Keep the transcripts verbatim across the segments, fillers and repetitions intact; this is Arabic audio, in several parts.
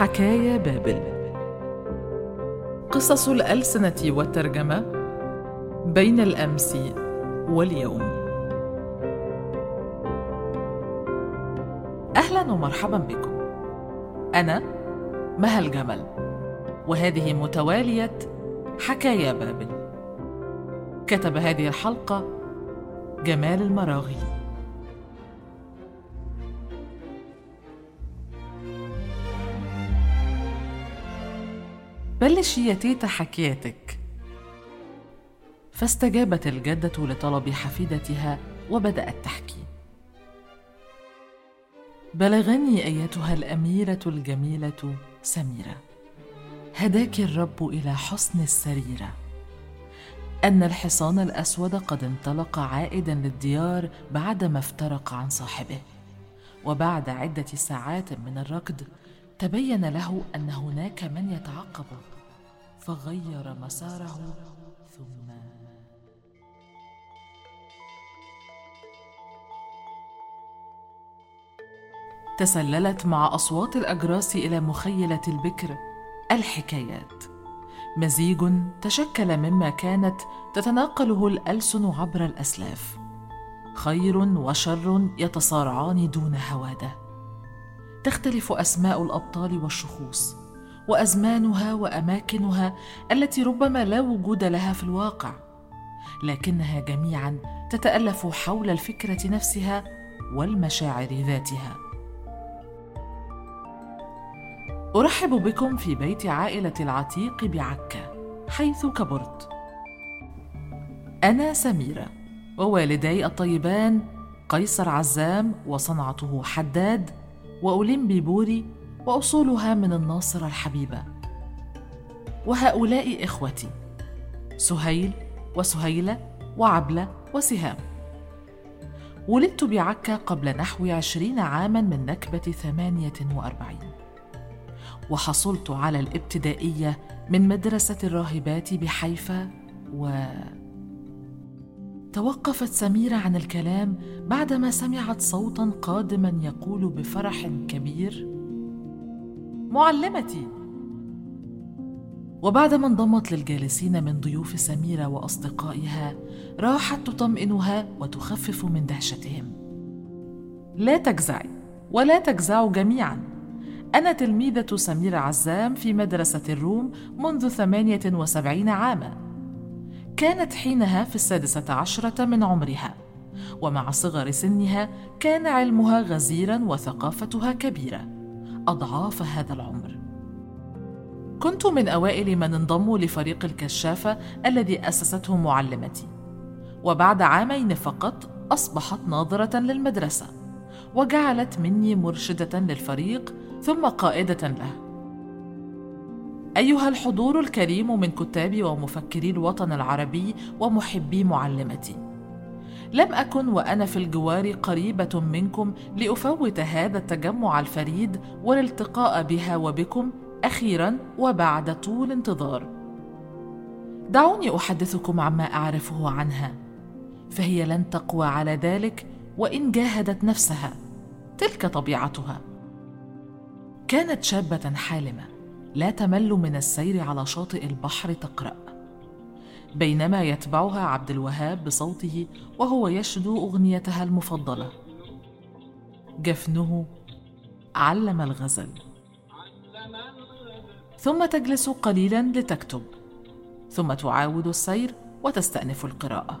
حكايا بابل، قصص الألسنة والترجمة بين الأمس واليوم. أهلاً ومرحباً بكم، أنا مها الجمل، وهذه متوالية حكايا بابل. كتب هذه الحلقة جمال المراغي. بلش يا تيتا حكيتك. فاستجابت الجدة لطلب حفيدتها وبدأت تحكي. بلغني أيتها الأميرة الجميلة سميرة، هداك الرب إلى حصن السريرة، أن الحصان الأسود قد انطلق عائدا للديار بعدما افترق عن صاحبه. وبعد عدة ساعات من الركض تبين له أن هناك من يتعقبه، فغير مساره. ثم تسللت مع أصوات الأجراس إلى مخيلة البكر. الحكايات مزيج تشكل مما كانت تتناقله الألسن عبر الأسلاف، خير وشر يتصارعان دون هواده، تختلف أسماء الأبطال والشخوص وأزمانها وأماكنها التي ربما لا وجود لها في الواقع، لكنها جميعا تتألف حول الفكرة نفسها والمشاعر ذاتها. أرحب بكم في بيت عائلة العتيق بعكا حيث كبرت. أنا سميرة، ووالدي الطيبان قيصر عزام وصنعته حداد، وأولمبي بوري، وأصولها من الناصرة الحبيبة. وهؤلاء إخوتي سهيل وسهيلة وعبلة وسهام. ولدت بعكا قبل نحو عشرين عاماً من نكبة ثمانية وأربعين، وحصلت على الابتدائية من مدرسة الراهبات بحيفا. و... توقفت سميرة عن الكلام بعدما سمعت صوتاً قادماً يقول بفرح كبير: معلمتي. وبعدما انضمت للجالسين من ضيوف سميرة وأصدقائها راحت تطمئنها وتخفف من دهشتهم. لا تجزعي ولا تجزعوا جميعاً، أنا تلميذة سميرة عزام في مدرسة الروم منذ ثمانية وسبعين عاماً. كانت حينها في السادسة عشرة من عمرها، ومع صغر سنها كان علمها غزيراً وثقافتها كبيرة أضعاف هذا العمر. كنت من أوائل من انضموا لفريق الكشافة الذي أسسته معلمتي، وبعد عامين فقط أصبحت ناظرة للمدرسة، وجعلت مني مرشدة للفريق ثم قائدة له. أيها الحضور الكريم من كتاب ومفكري الوطن العربي ومحبي معلمتي، لم أكن وأنا في الجوار قريبة منكم لأفوت هذا التجمع الفريد والالتقاء بها وبكم أخيراً وبعد طول انتظار. دعوني أحدثكم عما أعرفه عنها، فهي لن تقوى على ذلك وإن جاهدت نفسها، تلك طبيعتها. كانت شابة حالمة لا تمل من السير على شاطئ البحر تقرأ، بينما يتبعها عبد الوهاب بصوته وهو يشدو أغنيتها المفضلة، جفنه علم الغزل. ثم تجلس قليلا لتكتب، ثم تعاود السير وتستأنف القراءة.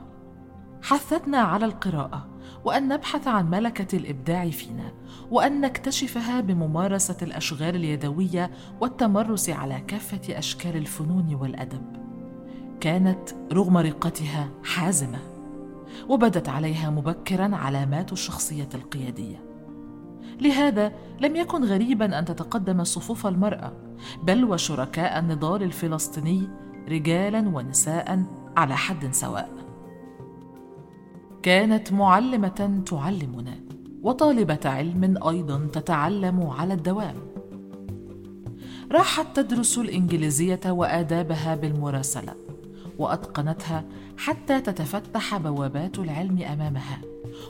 حثتنا على القراءة، وأن نبحث عن ملكة الإبداع فينا، وأن نكتشفها بممارسة الأشغال اليدوية والتمرس على كافة أشكال الفنون والأدب. كانت رغم رقتها حازمة، وبدت عليها مبكراً علامات الشخصية القيادية، لهذا لم يكن غريباً أن تتقدم صفوف المرأة بل وشركاء النضال الفلسطيني رجالاً ونساء على حد سواء. كانت معلمة تعلمنا، وطالبة علم أيضاً تتعلم على الدوام. راحت تدرس الإنجليزية وآدابها بالمراسلة، وأتقنتها حتى تتفتح بوابات العلم أمامها،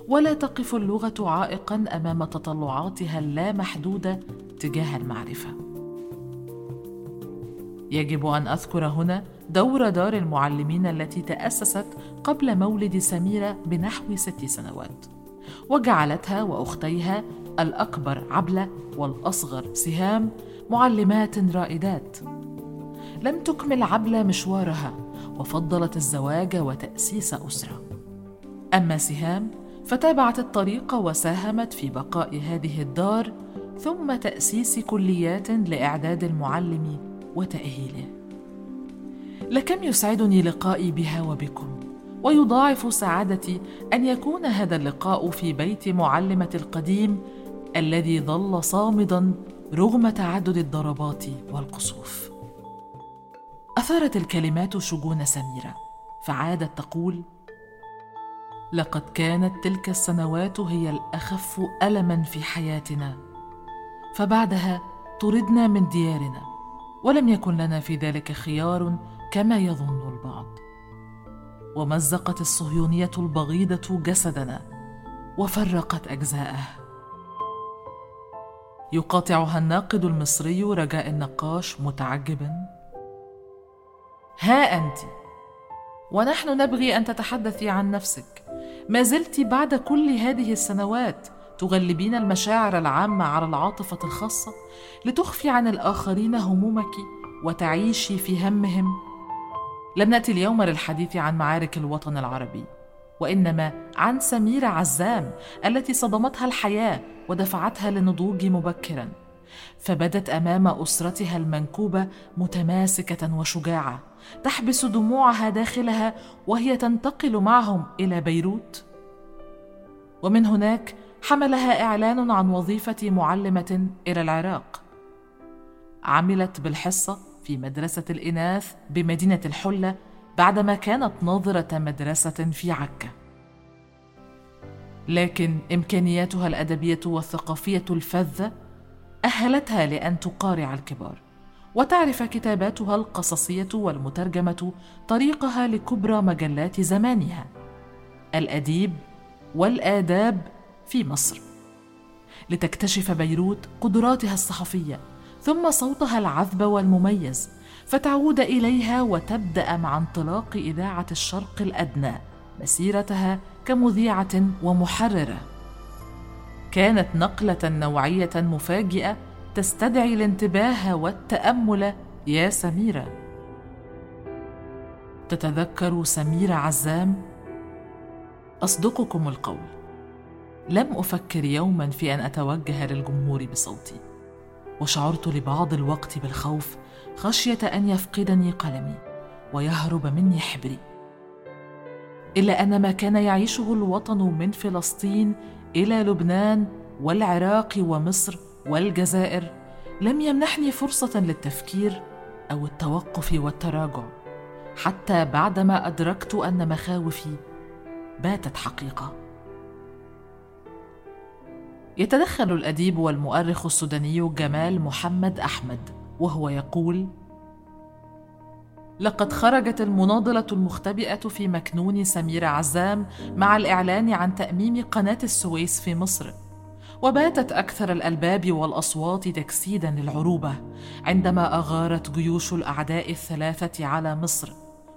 ولا تقف اللغة عائقاً أمام تطلعاتها اللامحدودة تجاه المعرفة. يجب أن أذكر هنا دور دار المعلمين التي تأسست قبل مولد سميرة بنحو ست سنوات، وجعلتها وأختيها الأكبر عبلة والأصغر سهام معلمات رائدات. لم تكمل عبلة مشوارها وفضلت الزواج وتأسيس أسرة، أما سهام فتابعت الطريق وساهمت في بقاء هذه الدار ثم تأسيس كليات لإعداد المعلم وتأهيله. لكم يسعدني لقائي بها وبكم، ويضاعف سعادتي أن يكون هذا اللقاء في بيت معلمة القديم الذي ظل صامداً رغم تعدد الضربات والقصوف. أثارت الكلمات شجون سميرة، فعادت تقول: لقد كانت تلك السنوات هي الأخف ألماً في حياتنا، فبعدها طردنا من ديارنا، ولم يكن لنا في ذلك خيار كما يظن البعض، ومزقت الصهيونية البغيضة جسدنا وفرقت أجزاءه. يقاطعها الناقد المصري رجاء النقاش متعجباً: ها أنت، ونحن نبغي أن تتحدثي عن نفسك، ما زلت بعد كل هذه السنوات تغلبين المشاعر العامة على العاطفة الخاصة لتخفي عن الآخرين همومك وتعيشي في همهم. لم نأتي اليوم للحديث عن معارك الوطن العربي، وإنما عن سميرة عزام التي صدمتها الحياة ودفعتها للنضوج مبكرا، فبدت أمام أسرتها المنكوبة متماسكة وشجاعة، تحبس دموعها داخلها وهي تنتقل معهم إلى بيروت. ومن هناك حملها إعلان عن وظيفة معلمة إلى العراق. عملت بالحصة في مدرسة الإناث بمدينة الحلة بعدما كانت ناظرة مدرسة في عكا، لكن إمكانياتها الأدبية والثقافية الفذة أهلتها لأن تقارع الكبار، وتعرف كتاباتها القصصية والمترجمة طريقها لكبرى مجلات زمانها، الأديب والآداب في مصر، لتكتشف بيروت قدراتها الصحفية ثم صوتها العذب والمميز، فتعود إليها وتبدأ مع انطلاق إذاعة الشرق الأدنى مسيرتها كمذيعة ومحررة. كانت نقلة نوعية مفاجئة تستدعي الانتباه والتأمل يا سميرة. تتذكر سميرة عزام: أصدقكم القول، لم أفكر يوما في أن أتوجه للجمهور بصوتي، وشعرت لبعض الوقت بالخوف خشية أن يفقدني قلمي ويهرب مني حبري، إلا أن ما كان يعيشه الوطن من فلسطين إلى لبنان والعراق ومصر والجزائر لم يمنحني فرصة للتفكير أو التوقف والتراجع، حتى بعدما أدركت أن مخاوفي باتت حقيقة. يتدخل الأديب والمؤرخ السوداني جمال محمد أحمد وهو يقول: لقد خرجت المناضلة المختبئة في مكنون سميرة عزام مع الإعلان عن تأميم قناة السويس في مصر، وباتت أكثر الألباب والأصوات تجسيداً للعروبة عندما أغارت جيوش الأعداء الثلاثة على مصر،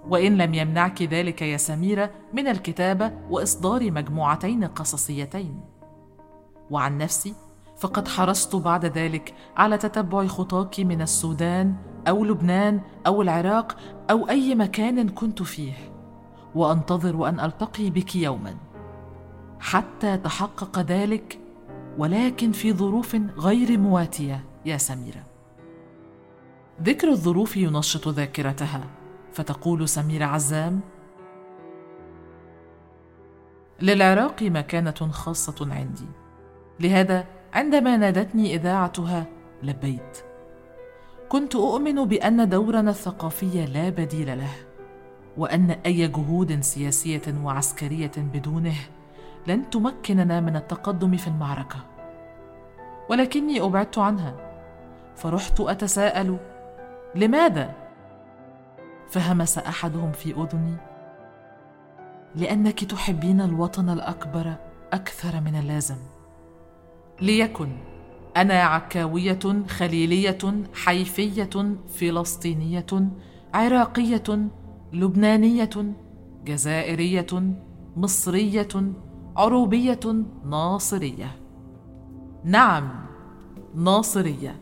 وإن لم يمنعك ذلك يا سميرة من الكتابة وإصدار مجموعتين قصصيتين. وعن نفسي فقد حرصت بعد ذلك على تتبع خطاك من السودان أو لبنان أو العراق أو أي مكان كنت فيه، وأنتظر أن ألتقي بك يوما، حتى تحقق ذلك، ولكن في ظروف غير مواتية يا سميرة. ذكر الظروف ينشط ذاكرتها، فتقول سميرة عزام: للعراق مكانة خاصة عندي، لهذا عندما نادتني إذاعتها لبيت. كنت أؤمن بأن دورنا الثقافي لا بديل له، وأن أي جهود سياسية وعسكرية بدونه لن تمكننا من التقدم في المعركة، ولكني أبعدت عنها، فرحت أتساءل لماذا؟ فهمس أحدهم في أذني: لأنك تحبين الوطن الأكبر أكثر من اللازم، ليكن أنا عكاوية خليلية حيفية فلسطينية عراقية لبنانية جزائرية مصرية عروبية ناصرية. نعم، ناصرية.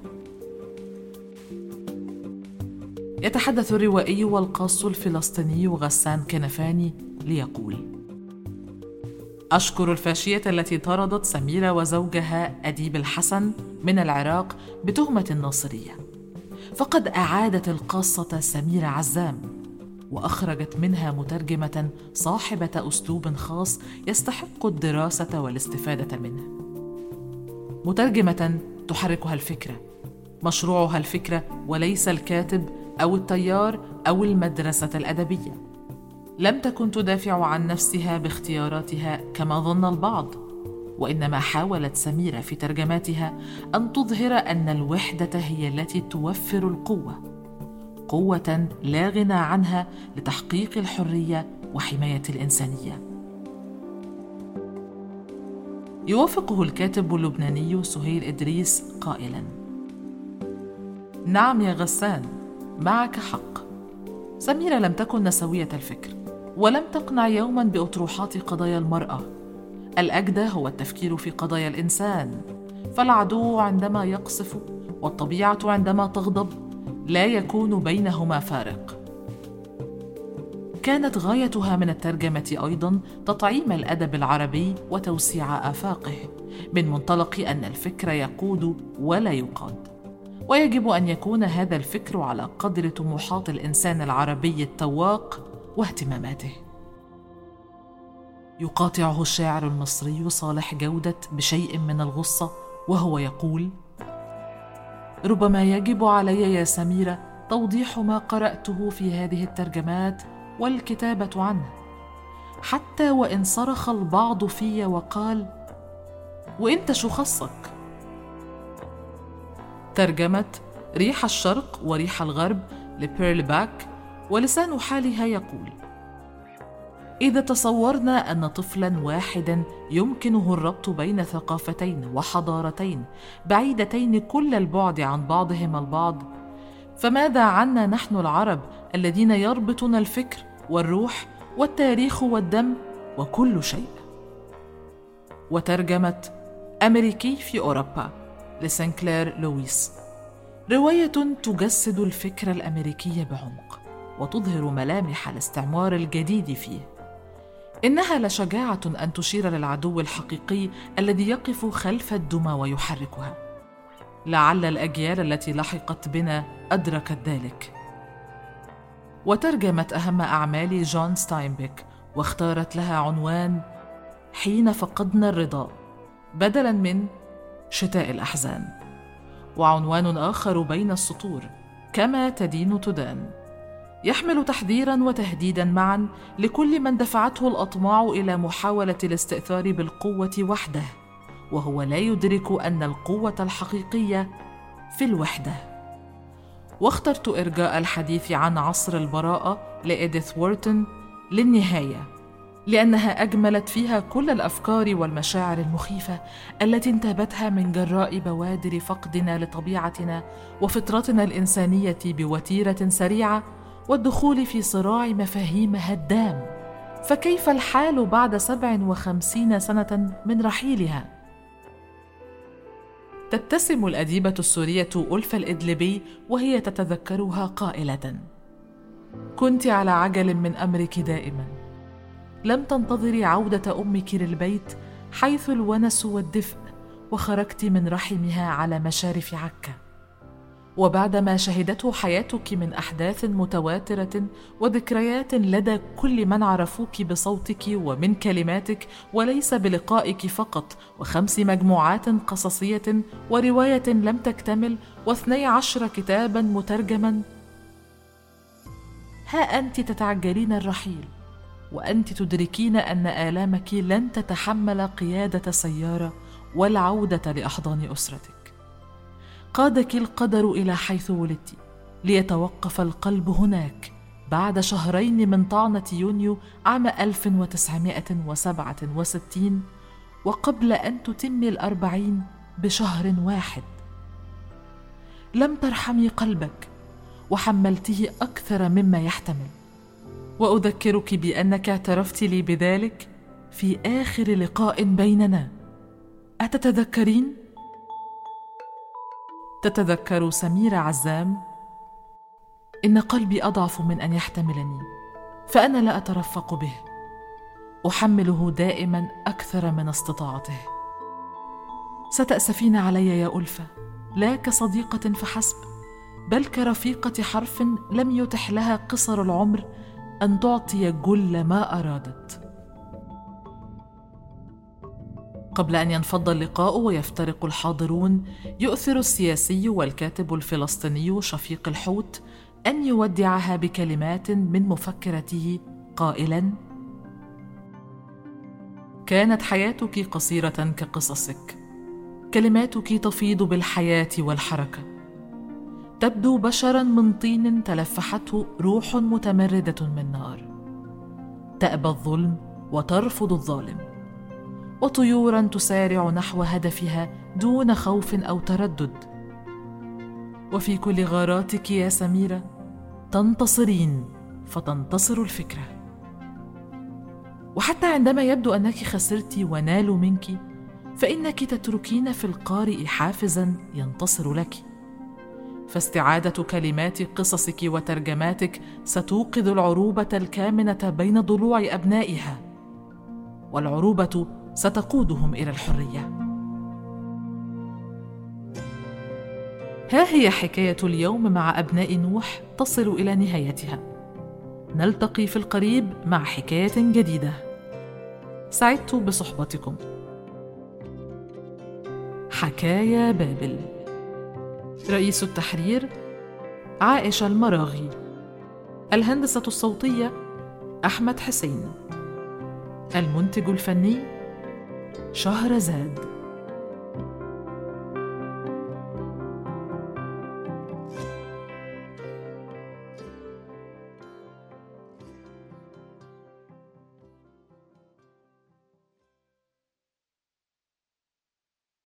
يتحدث الروائي والقاص الفلسطيني غسان كنفاني ليقول: أشكر الفاشية التي طردت سميرة وزوجها أديب الحسن من العراق بتهمة الناصرية، فقد أعادت القاصة سميرة عزام وأخرجت منها مترجمة صاحبة أسلوب خاص يستحق الدراسة والاستفادة منه، مترجمة تحركها الفكرة، مشروعها الفكرة وليس الكاتب أو التيار أو المدرسة الأدبية. لم تكن تدافع عن نفسها باختياراتها كما ظن البعض، وإنما حاولت سميرة في ترجماتها أن تظهر أن الوحدة هي التي توفر القوة، قوة لا غنى عنها لتحقيق الحرية وحماية الإنسانية. يوافقه الكاتب اللبناني سهيل إدريس قائلاً: نعم يا غسان، معك حق. سميرة لم تكن نسوية الفكر، ولم تقنع يوماً بأطروحات قضايا المرأة. الأجدى هو التفكير في قضايا الإنسان، فالعدو عندما يقصف والطبيعة عندما تغضب لا يكون بينهما فارق. كانت غايتها من الترجمة أيضاً تطعيم الأدب العربي وتوسيع آفاقه من منطلق أن الفكر يقود ولا يقاد، ويجب أن يكون هذا الفكر على قدر طموحات الإنسان العربي التواق واهتماماته. يقاطعه الشاعر المصري صالح جودة بشيء من الغصة وهو يقول: ربما يجب علي يا سميرة توضيح ما قرأته في هذه الترجمات والكتابة عنه، حتى وإن صرخ البعض في وقال: وإنت شو خصك؟ ترجمة ريح الشرق وريح الغرب لبيرل باك، ولسان حالها يقول: إذا تصورنا أن طفلاً واحداً يمكنه الربط بين ثقافتين وحضارتين بعيدتين كل البعد عن بعضهما البعض، فماذا عنا نحن العرب الذين يربطنا الفكر والروح والتاريخ والدم وكل شيء؟ وترجمة أمريكي في أوروبا لسنكلير لويس، رواية تجسد الفكرة الأمريكية بعمق وتظهر ملامح الاستعمار الجديد فيه. إنها لشجاعة أن تشير للعدو الحقيقي الذي يقف خلف الدمى ويحركها. لعل الأجيال التي لحقت بنا أدركت ذلك. وترجمت أهم أعمال جون ستاينبيك واختارت لها عنوان حين فقدنا الرضا بدلاً من شتاء الأحزان، وعنوان آخر بين السطور كما تدين تدان، يحمل تحذيراً وتهديداً معاً لكل من دفعته الأطماع إلى محاولة الاستئثار بالقوة وحده، وهو لا يدرك أن القوة الحقيقية في الوحدة. واخترت إرجاء الحديث عن عصر البراءة لإيديث وورتون للنهاية، لأنها أجملت فيها كل الأفكار والمشاعر المخيفة التي انتابتها من جراء بوادر فقدنا لطبيعتنا وفطرتنا الإنسانية بوتيرة سريعة والدخول في صراع مفاهيم هدام. فكيف الحال بعد سبع وخمسين سنة من رحيلها؟ تبتسم الأديبة السورية ألفا الأدلبي وهي تتذكرها قائلة: كنت على عجل من أمرك دائماً، لم تنتظري عودة أمك للبيت حيث الونس والدفء، وخرجت من رحمها على مشارف عكا، وبعدما شهدته حياتك من أحداث متواترة وذكريات لدى كل من عرفوك بصوتك ومن كلماتك وليس بلقائك فقط، وخمس مجموعات قصصية ورواية لم تكتمل واثني عشر كتابا مترجما، ها أنت تتعجلين الرحيل وأنت تدركين أن آلامك لن تتحمل قيادة سيارة والعودة لأحضان أسرتك. قادك القدر إلى حيث ولدت ليتوقف القلب هناك بعد شهرين من طعنة يونيو عام ألف وتسعمائة وسبعة وستين، وقبل أن تتم الأربعين بشهر واحد. لم ترحمي قلبك وحملته أكثر مما يحتمل، وأذكرك بأنك اعترفت لي بذلك في آخر لقاء بيننا، أتتذكرين؟ تتذكر سميرة عزام: إن قلبي أضعف من أن يحتملني، فأنا لا أترفق به، أحمله دائما أكثر من استطاعته. ستأسفين علي يا ألفة، لا كصديقة فحسب، بل كرفيقة حرف لم يتح لها قصر العمر أن تعطي جل ما أرادت. قبل أن ينفض اللقاء ويفترق الحاضرون، يؤثر السياسي والكاتب الفلسطيني شفيق الحوت أن يودعها بكلمات من مفكرته قائلاً: كانت حياتك قصيرة كقصصك، كلماتك تفيض بالحياة والحركة، تبدو بشراً من طين تلفحته روح متمردة من نار، تأبى الظلم وترفض الظالم، وطيوراً تسارع نحو هدفها دون خوف أو تردد، وفي كل غاراتك يا سميرة تنتصرين فتنتصر الفكرة. وحتى عندما يبدو أنك خسرت ونالوا منك، فإنك تتركين في القارئ حافزاً ينتصر لك، فاستعادة كلمات قصصك وترجماتك ستوقظ العروبة الكامنة بين ضلوع أبنائها، والعروبة ستقودهم إلى الحرية. ها هي حكاية اليوم مع أبناء نوح تصل إلى نهايتها. نلتقي في القريب مع حكاية جديدة. سعدت بصحبتكم. حكايا بابل. رئيس التحرير: عائشة المراغي. الهندسة الصوتية: أحمد حسين. المنتج الفني: شهرزاد.